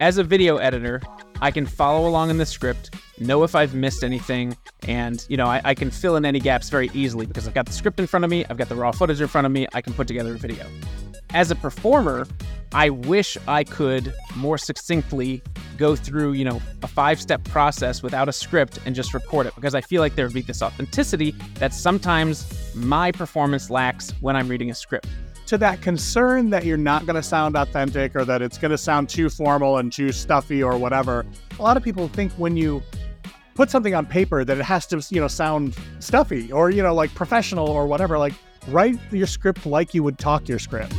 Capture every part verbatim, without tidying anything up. As a video editor, I can follow along in the script, know if I've missed anything, and you know I, I can fill in any gaps very easily because I've got the script in front of me, I've got the raw footage in front of me, I can put together a video. As a performer, I wish I could more succinctly go through, you know, a five-step process without a script and just record it, because I feel like there would be this authenticity that sometimes my performance lacks when I'm reading a script. To that concern that you're not going to sound authentic or that it's going to sound too formal and too stuffy or whatever, a lot of people think when you put something on paper that it has to, you know, sound stuffy or, you know, like professional or whatever. Like, write your script like you would talk your script.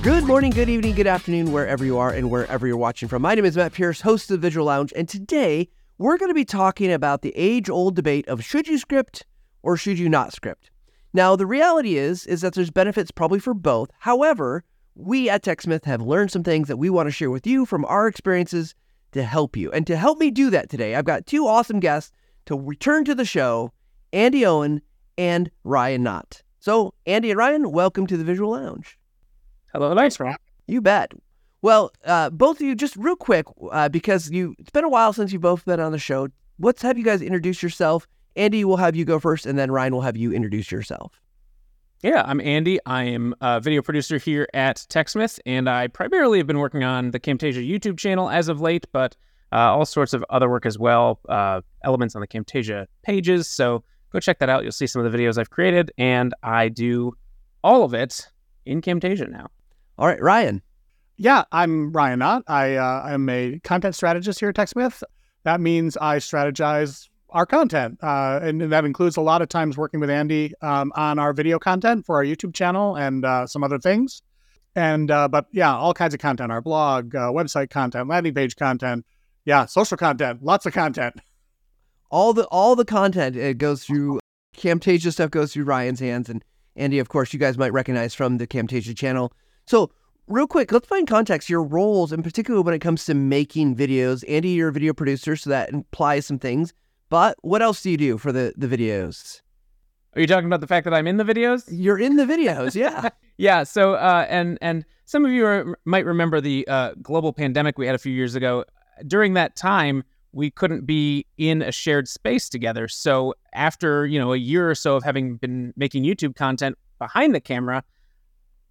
Good morning, good evening, good afternoon, wherever you are and wherever you're watching from. My name is Matt Pierce, host of the Visual Lounge, and today we're going to be talking about the age-old debate of should you script or should you not script. Now, the reality is, is that there's benefits probably for both. However, we at TechSmith have learned some things that we want to share with you from our experiences to help you. And to help me do that today, I've got two awesome guests to return to the show, Andy Owen and Ryan Knott. So, Andy and Ryan, welcome to the Visual Lounge. Hello, nice, Rob. You bet. Well, uh, both of you, just real quick, uh, because you it's been a while since you've both been on the show, let's have you guys introduce yourself. Andy, we'll have you go first, and then Ryan will have you introduce yourself. Yeah, I'm Andy. I am a video producer here at TechSmith, and I primarily have been working on the Camtasia YouTube channel as of late, but uh, all sorts of other work as well, uh, elements on the Camtasia pages. So go check that out. You'll see some of the videos I've created, and I do all of it in Camtasia now. All right, Ryan. Yeah, I'm Ryan Knott. I uh, am a content strategist here at TechSmith. That means I strategize our content, uh, and, and that includes a lot of times working with Andy um, on our video content for our YouTube channel and uh, some other things. And uh, but yeah, all kinds of content: our blog, uh, website content, landing page content, yeah, social content, lots of content. All the all the content it goes through Camtasia stuff goes through Ryan's hands, and Andy, of course, you guys might recognize from the Camtasia channel. So real quick, let's find context, your roles, in particular when it comes to making videos. Andy, you're a video producer, so that implies some things. But what else do you do for the, the videos? Are you talking about the fact that I'm in the videos? You're in the videos, yeah. yeah, so, uh, and and some of you are, might remember the uh, global pandemic we had a few years ago. During that time, we couldn't be in a shared space together. So after, you know, a year or so of having been making YouTube content behind the camera,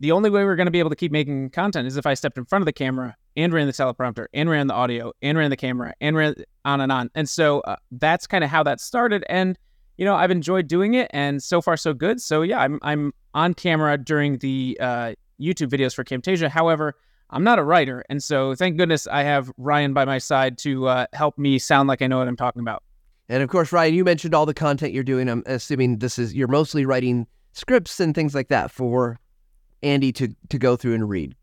the only way we're going to be able to keep making content is if I stepped in front of the camera and ran the teleprompter and ran the audio and ran the camera and ran on and on. And so uh, that's kind of how that started. And, you know, I've enjoyed doing it, and so far so good. So, yeah, I'm I'm on camera during the uh, YouTube videos for Camtasia. However, I'm not a writer. And so thank goodness I have Ryan by my side to uh, help me sound like I know what I'm talking about. And, of course, Ryan, you mentioned all the content you're doing. I'm assuming this is you're mostly writing scripts and things like that for Andy to, to go through and read.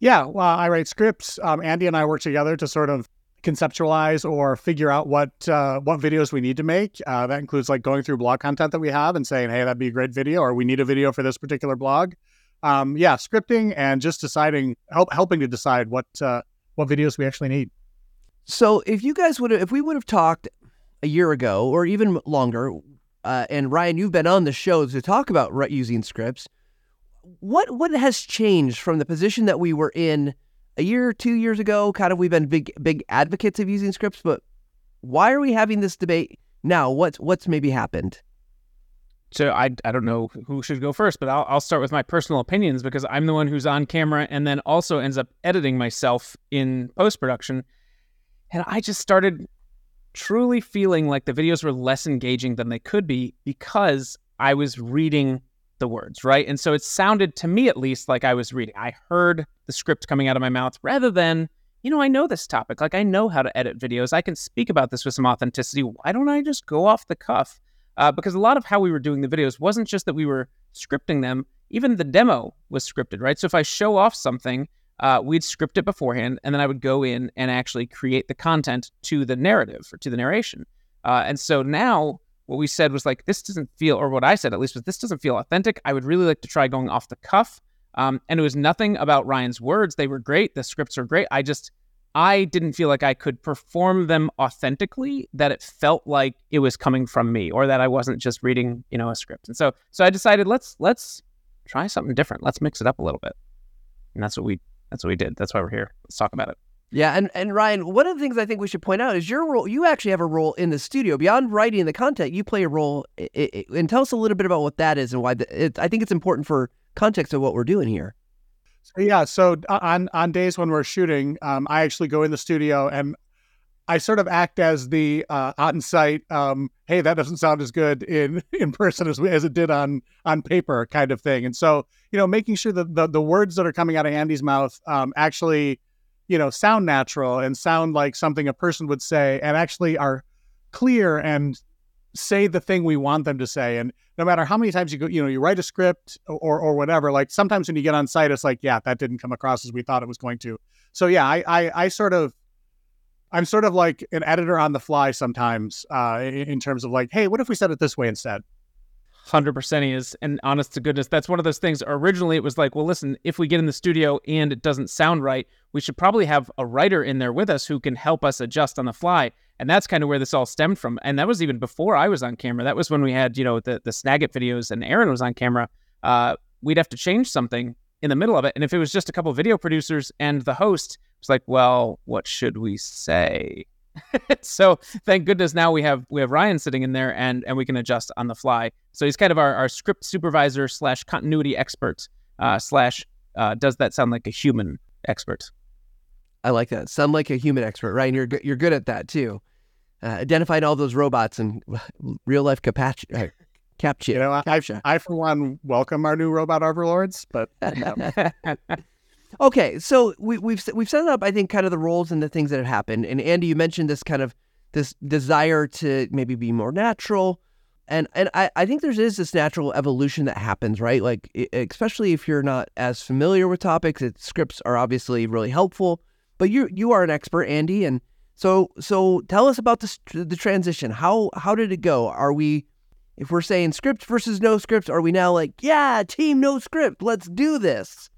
Yeah, well, I write scripts. Um, Andy and I work together to sort of conceptualize or figure out what uh, what videos we need to make. Uh, that includes like going through blog content that we have and saying, hey, that'd be a great video, or we need a video for this particular blog. Um, yeah, scripting and just deciding, help, helping to decide what uh, what videos we actually need. So if you guys would have, if we would have talked a year ago or even longer, uh, and Ryan, you've been on the show to talk about using scripts. What what has changed from the position that we were in a year, two years ago? Kind of, we've been big big advocates of using scripts, but why are we having this debate now? What's what's maybe happened? So I, I don't know who should go first, but I'll I'll start with my personal opinions because I'm the one who's on camera and then also ends up editing myself in post-production. And I just started truly feeling like the videos were less engaging than they could be because I was reading the words, right? And so it sounded to me, at least, like I was reading. I heard the script coming out of my mouth rather than, you know, I know this topic. Like, I know how to edit videos. I can speak about this with some authenticity. Why don't I just go off the cuff? Uh, because a lot of how we were doing the videos wasn't just that we were scripting them. Even the demo was scripted, right? So if I show off something, uh, we'd script it beforehand, and then I would go in and actually create the content to the narrative or to the narration. Uh, and so now, what we said was like, this doesn't feel, or what I said at least was, this doesn't feel authentic. I would really like to try going off the cuff. Um, and it was nothing about Ryan's words. They were great. The scripts are great. I just, I didn't feel like I could perform them authentically, that it felt like it was coming from me, or that I wasn't just reading, you know, a script. And so, so I decided, let's, let's try something different. Let's mix it up a little bit. And that's what we, that's what we did. That's why we're here. Let's talk about it. Yeah. And, and Ryan, one of the things I think we should point out is your role. You actually have a role in the studio beyond writing the content. You play a role. It, it, and tell us a little bit about what that is and why the, it, I think it's important for context of what we're doing here. So, yeah. So on, on days when we're shooting, um, I actually go in the studio and I sort of act as the uh, on-site, um, hey, that doesn't sound as good in, in person as as it did on on paper kind of thing. And so, you know, making sure that the, the words that are coming out of Andy's mouth um, actually, you know, sound natural and sound like something a person would say and actually are clear and say the thing we want them to say. And no matter how many times you go, you know, you write a script or or whatever, like sometimes when you get on site, it's like, yeah, that didn't come across as we thought it was going to. So yeah, I I, I sort of, I'm sort of like an editor on the fly sometimes uh, in, in terms of like, hey, what if we said it this way instead? one hundred percent he is. And honest to goodness, that's one of those things. Originally, it was like, well, listen, if we get in the studio and it doesn't sound right, we should probably have a writer in there with us who can help us adjust on the fly. And that's kind of where this all stemmed from. And that was even before I was on camera. That was when we had, you know, the, the Snagit videos and Aaron was on camera. Uh, we'd have to change something in the middle of it. And if it was just a couple of video producers and the host, it's like, well, what should we say? So thank goodness now we have we have Ryan sitting in there and and we can adjust on the fly. So he's kind of our, our script supervisor slash continuity expert uh, slash uh, does that sound like a human expert? I like that. Sound like a human expert, right? And you're you're good at that too. Uh, identifying all those robots and real life capacity. Capture. You know, I, capture. I, I for one welcome our new robot overlords, but. Yeah. Okay, so we, we've we've set up, I think, kind of the roles and the things that have happened. And Andy, you mentioned this kind of this desire to maybe be more natural, and and I, I think there is this natural evolution that happens, right? Like especially if you're not as familiar with topics, it, scripts are obviously really helpful. But you you are an expert, Andy, and so so tell us about this, the transition. How how did it go? Are we, if we're saying script versus no script, are we now like, yeah, team no script, let's do this?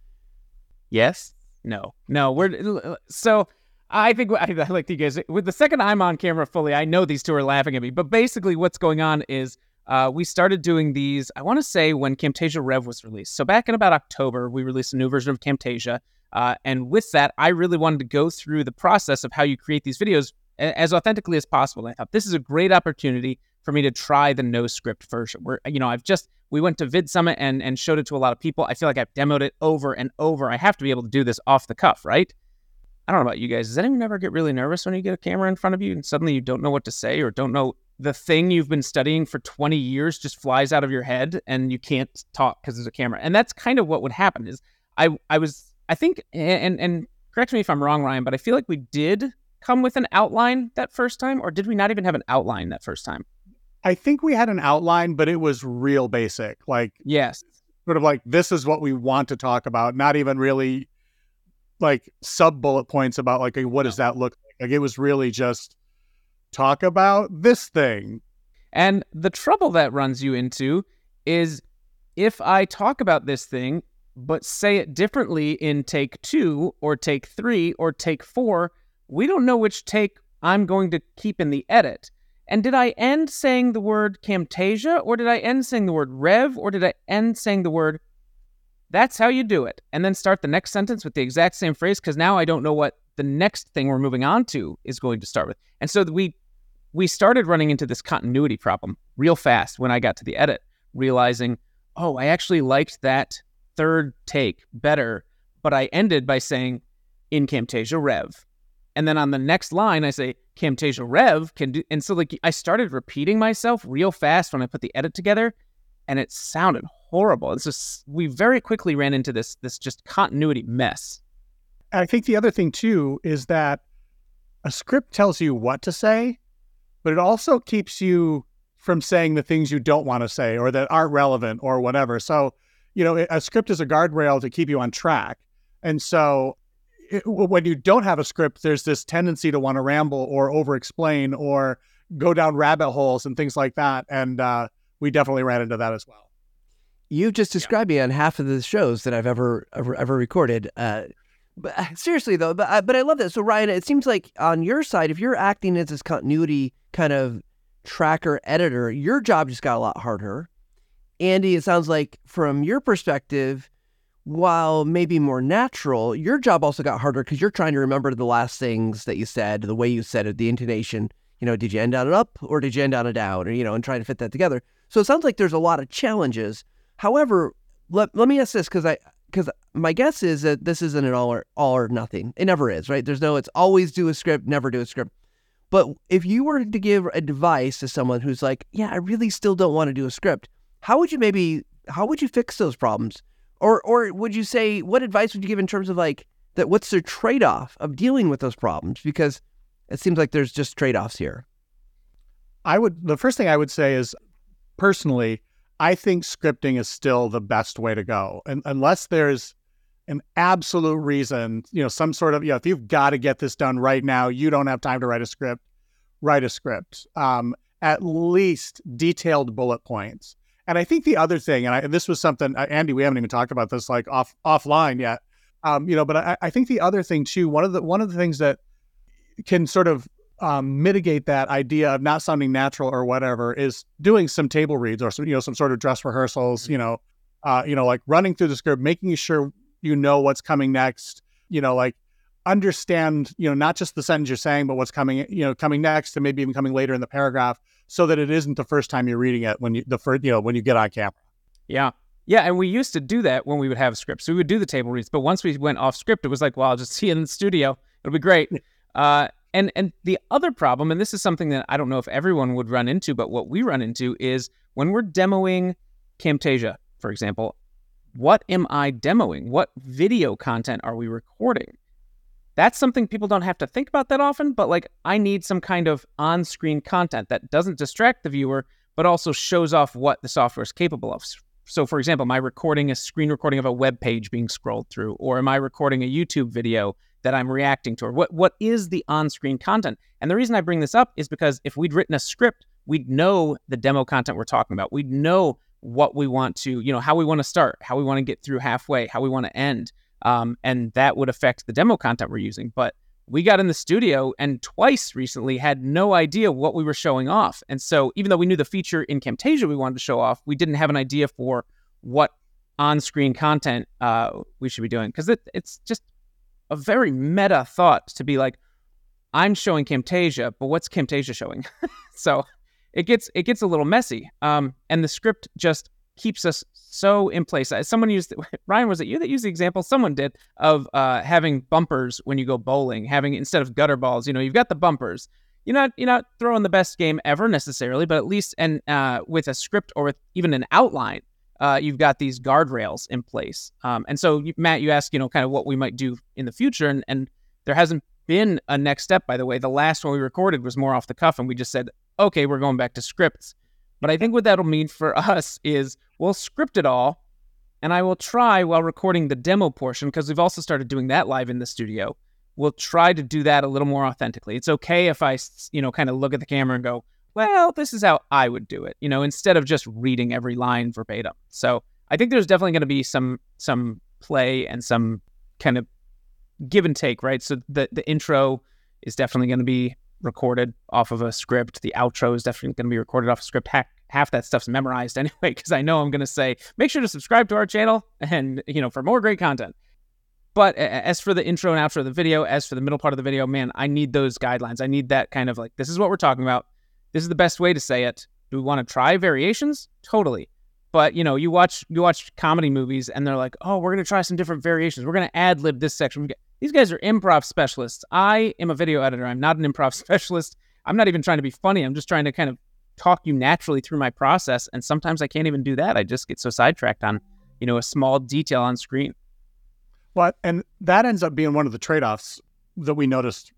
Yes. No. No. We're so. I think I like you guys. With the second I'm on camera fully, I know these two are laughing at me. But basically, what's going on is uh, we started doing these. I want to say when Camtasia Rev was released. So back in about October, we released a new version of Camtasia, uh, and with that, I really wanted to go through the process of how you create these videos as authentically as possible. And I thought this is a great opportunity for me to try the no script version. Where you know I've just. We went to Vid Summit and, and showed it to a lot of people. I feel like I've demoed it over and over. I have to be able to do this off the cuff, right? I don't know about you guys. Does anyone ever get really nervous when you get a camera in front of you and suddenly you don't know what to say or don't know the thing you've been studying for twenty years just flies out of your head and you can't talk because there's a camera? And that's kind of what would happen is I I was, I think, and and correct me if I'm wrong, Ryan, but I feel like we did come with an outline that first time, or did we not even have an outline that first time? I think we had an outline, but it was real basic. Like, yes, sort of like, this is what we want to talk about. Not even really like sub bullet points about like, what does that look like? Like it was really just talk about this thing. And the trouble that runs you into is if I talk about this thing, but say it differently in take two or take three or take four, we don't know which take I'm going to keep in the edit. And did I end saying the word Camtasia, or did I end saying the word Rev, or did I end saying the word, that's how you do it? And then start the next sentence with the exact same phrase, because now I don't know what the next thing we're moving on to is going to start with. And so we we started running into this continuity problem real fast when I got to the edit, realizing, oh, I actually liked that third take better, but I ended by saying, in Camtasia Rev. And then on the next line, I say, Camtasia Rev can do... And so, like, I started repeating myself real fast when I put the edit together, and it sounded horrible. And so we very quickly ran into this this just continuity mess. I think the other thing, too, is that a script tells you what to say, but it also keeps you from saying the things you don't want to say or that aren't relevant or whatever. So, you know, a script is a guardrail to keep you on track. And so... It, when you don't have a script, there's this tendency to want to ramble or over-explain or go down rabbit holes and things like that. And uh, we definitely ran into that as well. You just described yeah. me on half of the shows that I've ever ever, ever recorded. Uh, But seriously though, but I, but I love that. So Ryan, it seems like on your side, if you're acting as this continuity kind of tracker editor, your job just got a lot harder. Andy, it sounds like from your perspective, while maybe more natural, your job also got harder because you're trying to remember the last things that you said, the way you said it, the intonation. You know, did you end on an up or did you end on a down? Or, you know, and trying to fit that together. So it sounds like there's a lot of challenges. However, let let me ask this because I. Because my guess is that this isn't an all or, all or nothing. It never is, right? There's no, it's always do a script, never do a script. But if you were to give advice to someone who's like, yeah, I really still don't want to do a script, how would you maybe, how would you fix those problems? Or or would you say, what advice would you give in terms of like, that? What's their trade-off of dealing with those problems? Because it seems like there's just trade-offs here. I would, the first thing I would say is, personally, I think scripting is still the best way to go. And unless there's an absolute reason, you know, some sort of, you know, if you've got to get this done right now, you don't have time to write a script, write a script. Um, at least detailed bullet points. And I think the other thing, and, I, and this was something, uh, Andy, we haven't even talked about this like off offline yet, um, you know, but I, I think the other thing too, one of the, one of the things that can sort of Um, mitigate that idea of not sounding natural or whatever is doing some table reads or some, you know, some sort of dress rehearsals, you know, uh, you know, like running through the script, making sure you know what's coming next, you know, like understand, you know, not just the sentence you're saying, but what's coming, you know, coming next and maybe even coming later in the paragraph so that it isn't the first time you're reading it when you, the first, you know, when you get on camera. Yeah. Yeah. And we used to do that when we would have scripts. We would do the table reads, but once we went off script, it was like, well, I'll just see you in the studio. It'll be great. Uh, And and the other problem, and this is something that I don't know if everyone would run into, but what we run into is when we're demoing Camtasia, for example, what am I demoing? What video content are we recording? That's something people don't have to think about that often, but like I need some kind of on-screen content that doesn't distract the viewer, but also shows off what the software is capable of. So for example, am I recording a screen recording of a web page being scrolled through, or am I recording a YouTube video that I'm reacting to, or what, what is the on-screen content? And the reason I bring this up is because if we'd written a script, we'd know the demo content we're talking about. We'd know what we want to, you know, how we want to start, how we want to get through halfway, how we want to end. Um, and that would affect the demo content we're using. But we got in the studio and twice recently had no idea what we were showing off. And so even though we knew the feature in Camtasia we wanted to show off, we didn't have an idea for what on-screen content uh, we should be doing. Because it, it's just a very meta thought to be like, I'm showing Camtasia, but what's Camtasia showing? So it gets it gets a little messy. Um, and the script just keeps us so in place. Someone used, Ryan, was it you that used the example? Someone did of uh, having bumpers when you go bowling, having instead of gutter balls, you know, you've got the bumpers. You're not you're not throwing the best game ever necessarily, but at least and uh, with a script or with even an outline, Uh, you've got these guardrails in place. Um, and so, Matt, you asked, you know, kind of what we might do in the future. And, and there hasn't been a next step, by the way. The last one we recorded was more off the cuff, and we just said, okay, we're going back to scripts. But I think what that'll mean for us is we'll script it all, and I will try while recording the demo portion, because we've also started doing that live in the studio. We'll try to do that a little more authentically. It's okay if I, you know, kind of look at the camera and go, well, this is how I would do it, you know, instead of just reading every line verbatim. So I think there's definitely going to be some some play and some kind of give and take, right? So the, the intro is definitely going to be recorded off of a script. The outro is definitely going to be recorded off a script. Half, half that stuff's memorized anyway, because I know I'm going to say, make sure to subscribe to our channel and, you know, for more great content. But as for the intro and outro of the video, as for the middle part of the video, man, I need those guidelines. I need that kind of like, this is what we're talking about. This is the best way to say it. Do we want to try variations? Totally. But, you know, you watch you watch comedy movies and they're like, oh, we're going to try some different variations. We're going to ad-lib this section. These guys are improv specialists. I am a video editor. I'm not an improv specialist. I'm not even trying to be funny. I'm just trying to kind of talk you naturally through my process. And sometimes I can't even do that. I just get so sidetracked on, you know, a small detail on screen. Well, and that ends up being one of the trade-offs that we noticed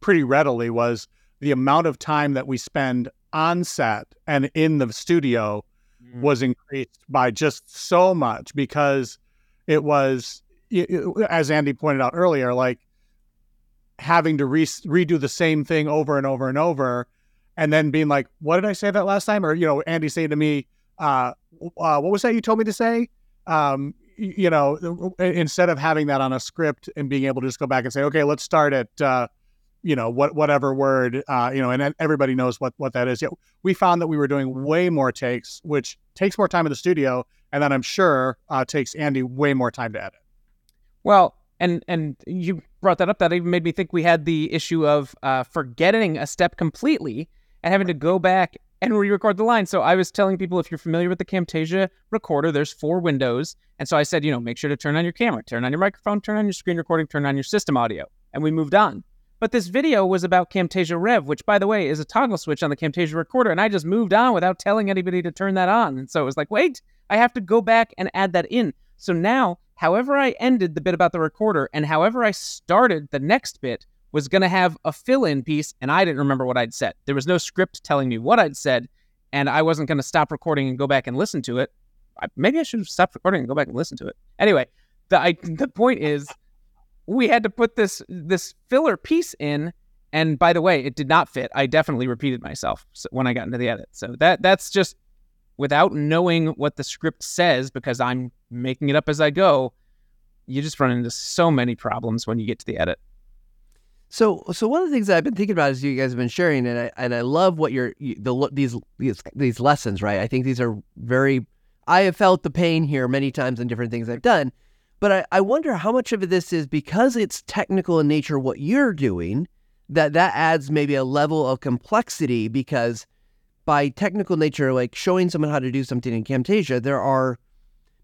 pretty readily was the amount of time that we spend on set and in the studio mm. was increased by just so much because it was, it, it, as Andy pointed out earlier, like having to re- redo the same thing over and over and over and then being like, what did I say that last time? Or, you know, Andy saying to me, uh, uh, what was that you told me to say? Um, you know, instead of having that on a script and being able to just go back and say, okay, let's start at, uh, you know, what whatever word, uh, you know, and everybody knows what, what that is. Yet we found that we were doing way more takes, which takes more time in the studio, and then I'm sure uh, takes Andy way more time to edit. Well, and and you brought that up. That even made me think we had the issue of uh, forgetting a step completely and having to go back and re-record the line. So I was telling people, if you're familiar with the Camtasia recorder, there's four windows. And so I said, you know, make sure to turn on your camera, turn on your microphone, turn on your screen recording, turn on your system audio. And we moved on. But this video was about Camtasia Rev, which, by the way, is a toggle switch on the Camtasia recorder. And I just moved on without telling anybody to turn that on. And so it was like, wait, I have to go back and add that in. So now, however I ended the bit about the recorder and however I started the next bit was going to have a fill-in piece, and I didn't remember what I'd said. There was no script telling me what I'd said, and I wasn't going to stop recording and go back and listen to it. I, maybe I should have stopped recording and go back and listen to it. Anyway, the I, the point is, we had to put this this filler piece in, and by the way, it did not fit. I definitely repeated myself when I got into the edit. So that that's just without knowing what the script says, because I'm making it up as I go. You just run into so many problems when you get to the edit. So, so one of the things that I've been thinking about is you guys have been sharing, and I and I love what you're you, the these, these these lessons, right? I think these are very. I have felt the pain here many times in different things I've done, but I, I wonder how much of this is because it's technical in nature what you're doing, that that adds maybe a level of complexity, because by technical nature, like showing someone how to do something in Camtasia, there are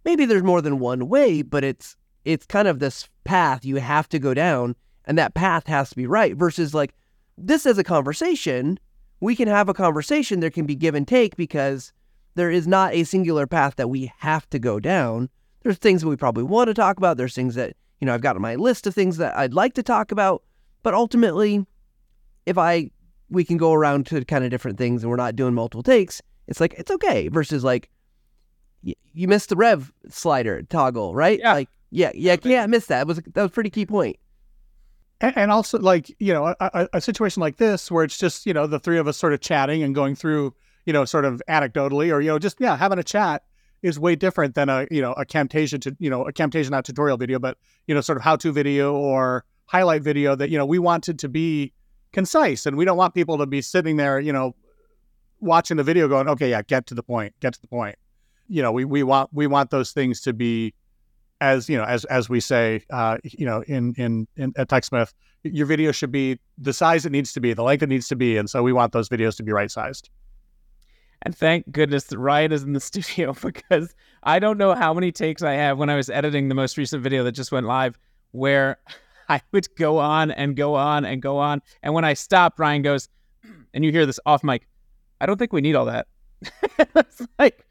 maybe there's more than one way, but it's it's kind of this path you have to go down. And that path has to be right, versus like, this is a conversation. We can have a conversation. There can be give and take, because there is not a singular path that we have to go down. There's things that we probably want to talk about. There's things that, you know, I've got on my list of things that I'd like to talk about. But ultimately, if I, we can go around to kind of different things and we're not doing multiple takes, it's like, it's okay. Versus like, y- you missed the rev slider toggle, right? Yeah. Like, yeah, yeah, yeah, I missed that. It was, that was a pretty key point. And also, like, you know, a, a situation like this where it's just, you know, the three of us sort of chatting and going through, you know, sort of anecdotally, or, you know, just, yeah, having a chat is way different than a, you know, a Camtasia, to, you know, a Camtasia, not tutorial video, but, you know, sort of how-to video or highlight video that, you know, we wanted to be concise, and we don't want people to be sitting there, you know, watching the video going, okay, yeah, get to the point, get to the point. You know, we, we want, we want those things to be, as you know, as as we say, uh, you know, in, in in at TechSmith, your video should be the size it needs to be, the length it needs to be, and so we want those videos to be right sized. And thank goodness that Ryan is in the studio, because I don't know how many takes I have when I was editing the most recent video that just went live, where I would go on and go on and go on, and when I stopped, Ryan goes, and you hear this off mic, I don't think we need all that. It's like,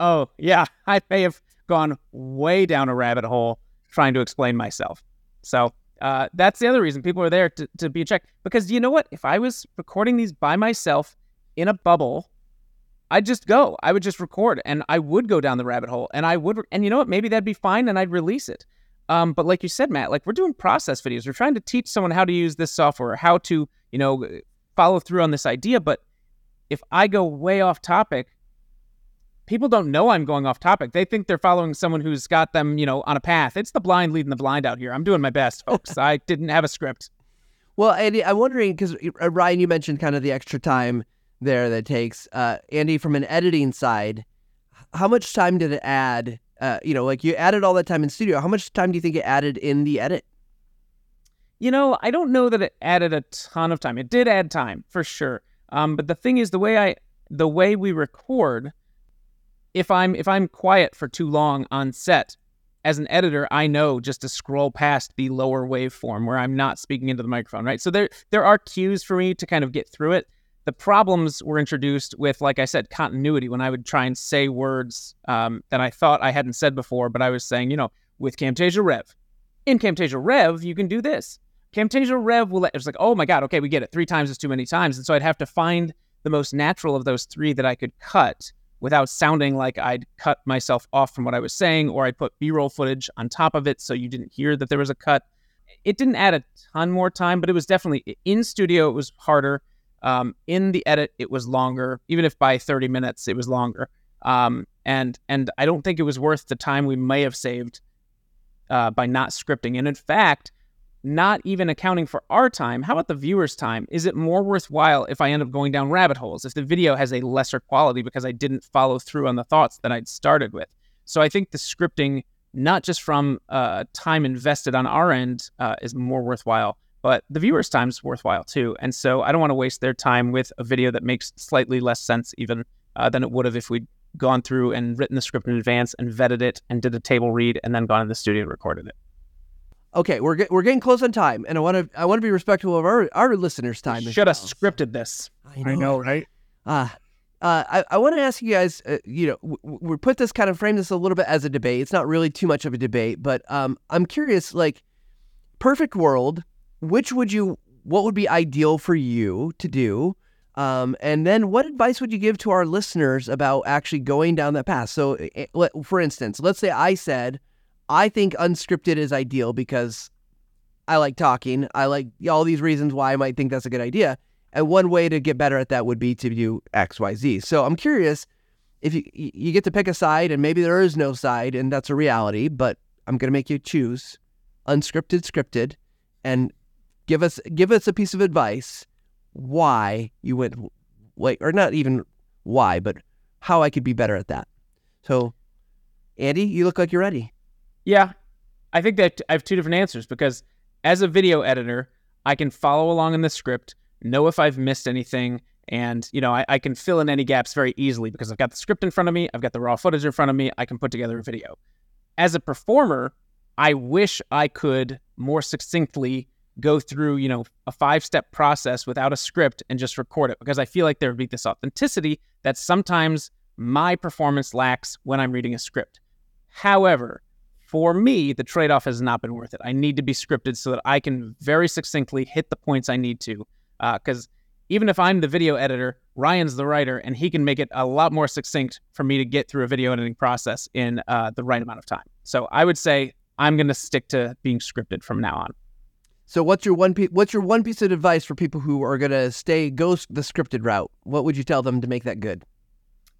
oh yeah, I may have gone way down a rabbit hole trying to explain myself. So uh, that's the other reason people are there to, to be checked. Because you know what? If I was recording these by myself in a bubble, I'd just go. I would just record, and I would go down the rabbit hole, and I would. And you know what? Maybe that'd be fine, and I'd release it. Um, but like you said, Matt, like, we're doing process videos. We're trying to teach someone how to use this software, how to, you know, follow through on this idea. But if I go way off topic, people don't know I'm going off topic. They think they're following someone who's got them, you know, on a path. It's the blind leading the blind out here. I'm doing my best, folks. I didn't have a script. Well, Andy, I'm wondering, because Ryan, you mentioned kind of the extra time there that it takes. Uh, Andy, from an editing side, how much time did it add? Uh, you know, like, you added all that time in studio. How much time do you think it added in the edit? You know, I don't know that it added a ton of time. It did add time, for sure. Um, but the thing is, the way I, the way we record. If I'm if I'm quiet for too long on set, as an editor, I know just to scroll past the lower waveform where I'm not speaking into the microphone, right? So there there are cues for me to kind of get through it. The problems were introduced with, like I said, continuity, when I would try and say words um, that I thought I hadn't said before, but I was saying, you know, with Camtasia Rev. In Camtasia Rev, you can do this. Camtasia Rev will let, it's like, oh my God, okay, we get it. Three times is too many times. And so I'd have to find the most natural of those three that I could cut, without sounding like I'd cut myself off from what I was saying, or I'd put B-roll footage on top of it so you didn't hear that there was a cut. It didn't add a ton more time, but it was definitely, in studio, it was harder. Um, in the edit, it was longer. Even if by thirty minutes, it was longer. Um, and and I don't think it was worth the time we may have saved uh, by not scripting. And in fact, not even accounting for our time, how about the viewer's time? Is it more worthwhile if I end up going down rabbit holes, if the video has a lesser quality because I didn't follow through on the thoughts that I'd started with? So I think the scripting, not just from uh, time invested on our end, uh, is more worthwhile, but the viewer's time is worthwhile too. And so I don't want to waste their time with a video that makes slightly less sense even uh, than it would have if we'd gone through and written the script in advance and vetted it and did a table read and then gone to the studio and recorded it. Okay, we're get, we're getting close on time, and I want to I want to be respectful of our, our listeners' time. Should have scripted this. I know, I know right? Uh, uh, I I want to ask you guys. Uh, you know, we, we put this kind of frame this a little bit as a debate. It's not really too much of a debate, but um, I'm curious. Like, perfect world, which would you? What would be ideal for you to do? Um, and then what advice would you give to our listeners about actually going down that path? So, for instance, let's say I said, I think unscripted is ideal because I like talking. I like all these reasons why I might think that's a good idea. And one way to get better at that would be to do X, Y, Z. So I'm curious if you you get to pick a side, and maybe there is no side and that's a reality, but I'm going to make you choose unscripted, scripted, and give us give us a piece of advice why you went, like, or not even why, but how I could be better at that. So Andy, you look like you're ready. Yeah, I think that I have two different answers because as a video editor, I can follow along in the script, know if I've missed anything, and you know I, I can fill in any gaps very easily because I've got the script in front of me, I've got the raw footage in front of me, I can put together a video. As a performer, I wish I could more succinctly go through you know a five-step process without a script and just record it because I feel like there would be this authenticity that sometimes my performance lacks when I'm reading a script. However, for me, the trade-off has not been worth it. I need to be scripted so that I can very succinctly hit the points I need to. Because uh, even if I'm the video editor, Ryan's the writer, and he can make it a lot more succinct for me to get through a video editing process in uh, the right amount of time. So I would say I'm going to stick to being scripted from now on. So what's your one? Pe- what's your one piece of advice for people who are going to stay go the scripted route? What would you tell them to make that good?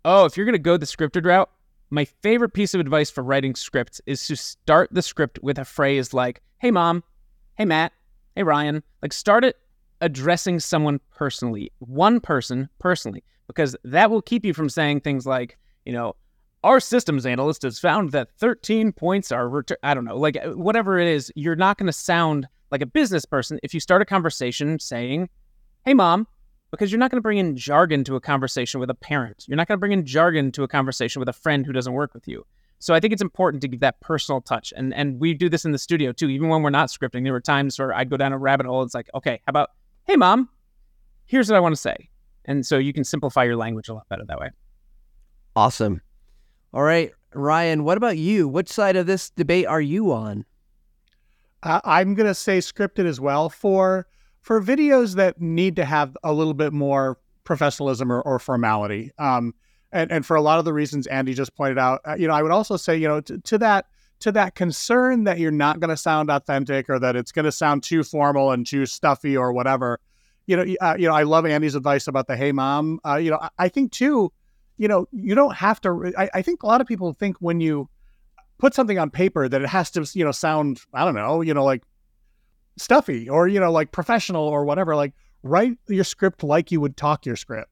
Oh, if you're going to go the scripted route. My favorite piece of advice for writing scripts is to start the script with a phrase like, hey, Mom, hey, Matt, hey, Ryan. Like, start it addressing someone personally, one person personally, because that will keep you from saying things like, you know, our systems analyst has found that thirteen points are, ret-. I don't know, like, whatever it is, you're not going to sound like a business person if you start a conversation saying, hey, Mom. Because you're not going to bring in jargon to a conversation with a parent. You're not going to bring in jargon to a conversation with a friend who doesn't work with you. So I think it's important to give that personal touch. And and we do this in the studio too. Even when we're not scripting, there were times where I'd go down a rabbit hole. It's like, okay, how about, hey, Mom, here's what I want to say. And so you can simplify your language a lot better that way. Awesome. All right, Ryan, what about you? Which side of this debate are you on? Uh, I'm going to say scripted as well for... For videos that need to have a little bit more professionalism or, or formality, um, and, and for a lot of the reasons Andy just pointed out, uh, you know, I would also say, you know, t- to that to that concern that you're not going to sound authentic or that it's going to sound too formal and too stuffy or whatever, you know, uh, you know, I love Andy's advice about the hey Mom. Uh, you know, I, I think too, you know, you don't have to. I, I think a lot of people think when you put something on paper that it has to, you know, sound, I don't know, you know, like stuffy or, you know, like professional or whatever. Like, write your script like you would talk your script,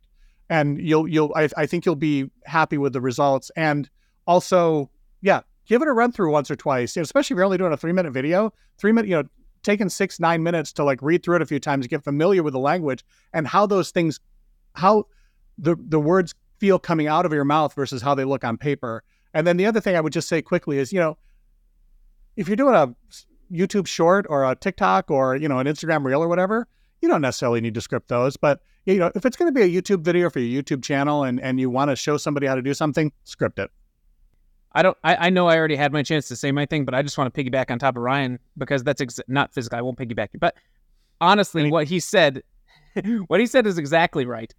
and you'll you'll I, I think you'll be happy with the results. And also, yeah, give it a run through once or twice, you know, especially if you're only doing a three-minute video, three minute, you know, taking six nine minutes to like read through it a few times, get familiar with the language and how those things, how the the words feel coming out of your mouth versus how they look on paper. And then the other thing I would just say quickly is, you know, if you're doing a YouTube short or a TikTok or, you know, an Instagram reel or whatever, you don't necessarily need to script those. But, you know, if it's going to be a YouTube video for your YouTube channel and, and you want to show somebody how to do something, script it. I don't, I, I know I already had my chance to say my thing, but I just want to piggyback on top of Ryan because that's ex- not physical. I won't piggyback you. But honestly, I mean, what he said, what he said is exactly right.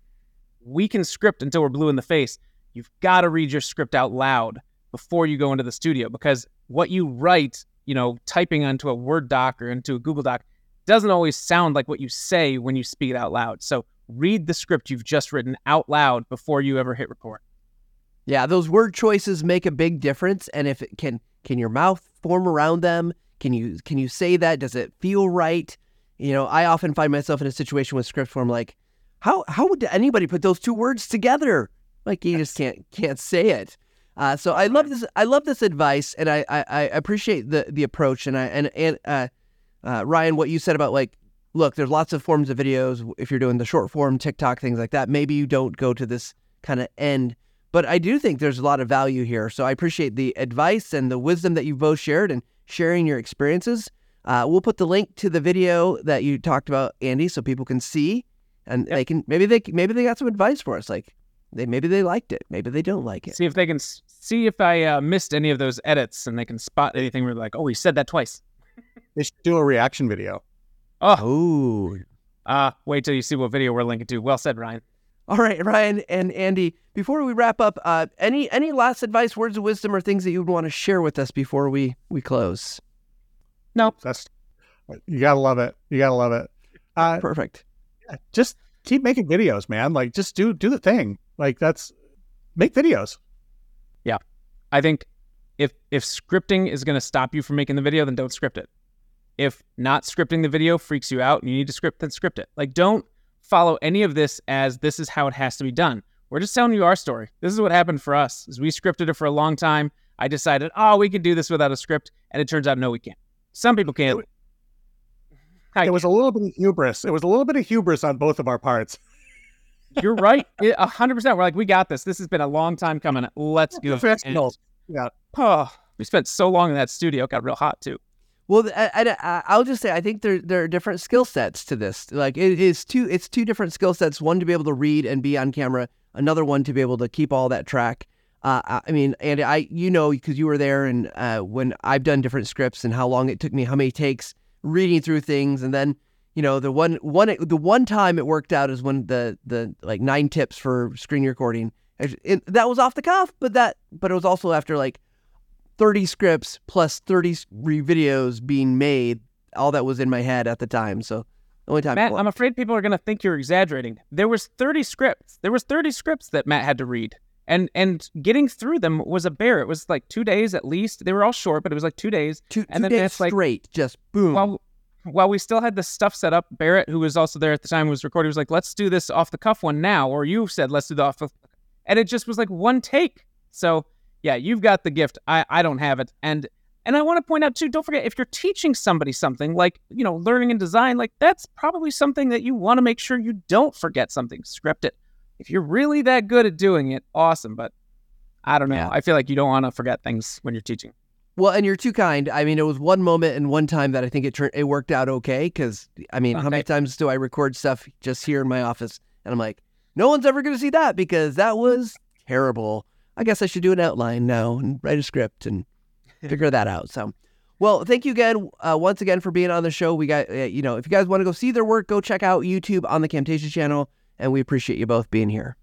We can script until we're blue in the face. You've got to read your script out loud before you go into the studio because what you write, you know, typing onto a Word doc or into a Google doc doesn't always sound like what you say when you speak it out loud. So read the script you've just written out loud before you ever hit record. Yeah, those word choices make a big difference. And if it can, can your mouth form around them? Can you can you say that? Does it feel right? You know, I often find myself in a situation with script form, like, how how would anybody put those two words together? Like, you just can't can't say it. Uh, so I love this. I love this advice, and I I, I appreciate the the approach. And I and and uh, uh, Ryan, what you said about, like, look, there's lots of forms of videos. If you're doing the short form, TikTok, things like that, maybe you don't go to this kind of end. But I do think there's a lot of value here. So I appreciate the advice and the wisdom that you both shared and sharing your experiences. Uh, we'll put the link to the video that you talked about, Andy, so people can see, and yep. they can maybe they maybe they got some advice for us, like. They maybe they liked it. Maybe they don't like it. See if they can see if I uh, missed any of those edits, and they can spot anything where, like, oh, we said that twice. They should do a reaction video. Oh, Ooh. Uh, wait till you see what video we're linking to. Well said, Ryan. All right, Ryan and Andy. Before we wrap up, uh, any any last advice, words of wisdom, or things that you would want to share with us before we we close? No, that's you gotta love it. You gotta love it. Uh, Perfect. Yeah, just keep making videos, man. Like, just do do the thing. Like, that's, make videos. Yeah. I think if if scripting is going to stop you from making the video, then don't script it. If not scripting the video freaks you out and you need to script, then script it. Like, don't follow any of this as this is how it has to be done. We're just telling you our story. This is what happened for us, is we scripted it for a long time. I decided, oh, we can do this without a script. And it turns out, no, we can't. Some people can't. It can. was a little bit of hubris. It was a little bit of hubris on both of our parts. You're right, a hundred percent. We're like, we got this. This has been a long time coming. Let's go. Professionals. Yeah. Oh, we spent so long in that studio. It got real hot too. Well, I, I, I'll just say, I think there there are different skill sets to this. Like, it is two. It's two different skill sets. One to be able to read and be on camera. Another one to be able to keep all that track. Uh, I mean, and I, you know, because you were there, and uh, when I've done different scripts and how long it took me, how many takes, reading through things, and then. You know, the one, one, the one time it worked out is when the, the like nine tips for screen recording, it, it, that was off the cuff, but that, but it was also after like thirty scripts plus thirty videos being made. All that was in my head at the time. So the only time, Matt, I'm afraid people are going to think you're exaggerating. There was thirty scripts. There was thirty scripts that Matt had to read, and, and getting through them was a bear. It was like two days at least. They were all short, but it was like two days. Two, and two then days straight, like, just boom. Well, While we still had the stuff set up, Barrett, who was also there at the time, was recording, was like, let's do this off-the-cuff one now, or you said, let's do the off-the-cuff. And it just was like one take. So, yeah, you've got the gift. I, I don't have it. And and I want to point out, too, don't forget, if you're teaching somebody something, like, you know, learning and design, like, that's probably something that you want to make sure you don't forget something. Script it. If you're really that good at doing it, awesome. But I don't know. Yeah. I feel like you don't want to forget things when you're teaching. Well, and you're too kind. I mean, it was one moment and one time that I think it turned, it worked out okay. Because, I mean, okay. How many times do I record stuff just here in my office? And I'm like, no one's ever going to see that because that was terrible. I guess I should do an outline now and write a script and figure that out. So, well, thank you again, uh, once again, for being on the show. We got, uh, you know, if you guys want to go see their work, go check out YouTube on the Camtasia channel. And we appreciate you both being here.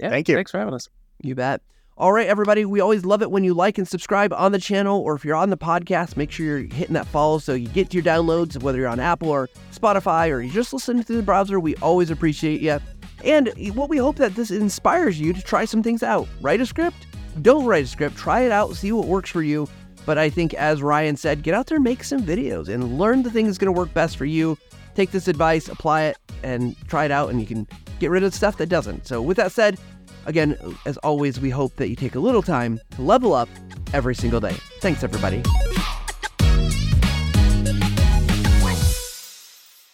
Yeah, thank you. Thanks for having us. You bet. All right, everybody, we always love it when you like and subscribe on the channel, or if you're on the podcast, make sure you're hitting that follow so you get your downloads, whether you're on Apple or Spotify or you're just listening through the browser. We always appreciate you. And what we hope that this inspires you to try some things out. Write a script, don't write a script, try it out, see what works for you. But I think, as Ryan said, get out there, make some videos and learn the thing that's going to work best for you. Take this advice, apply it, and try it out, and you can get rid of stuff that doesn't. So with that said, again, as always, we hope that you take a little time to level up every single day. Thanks, everybody.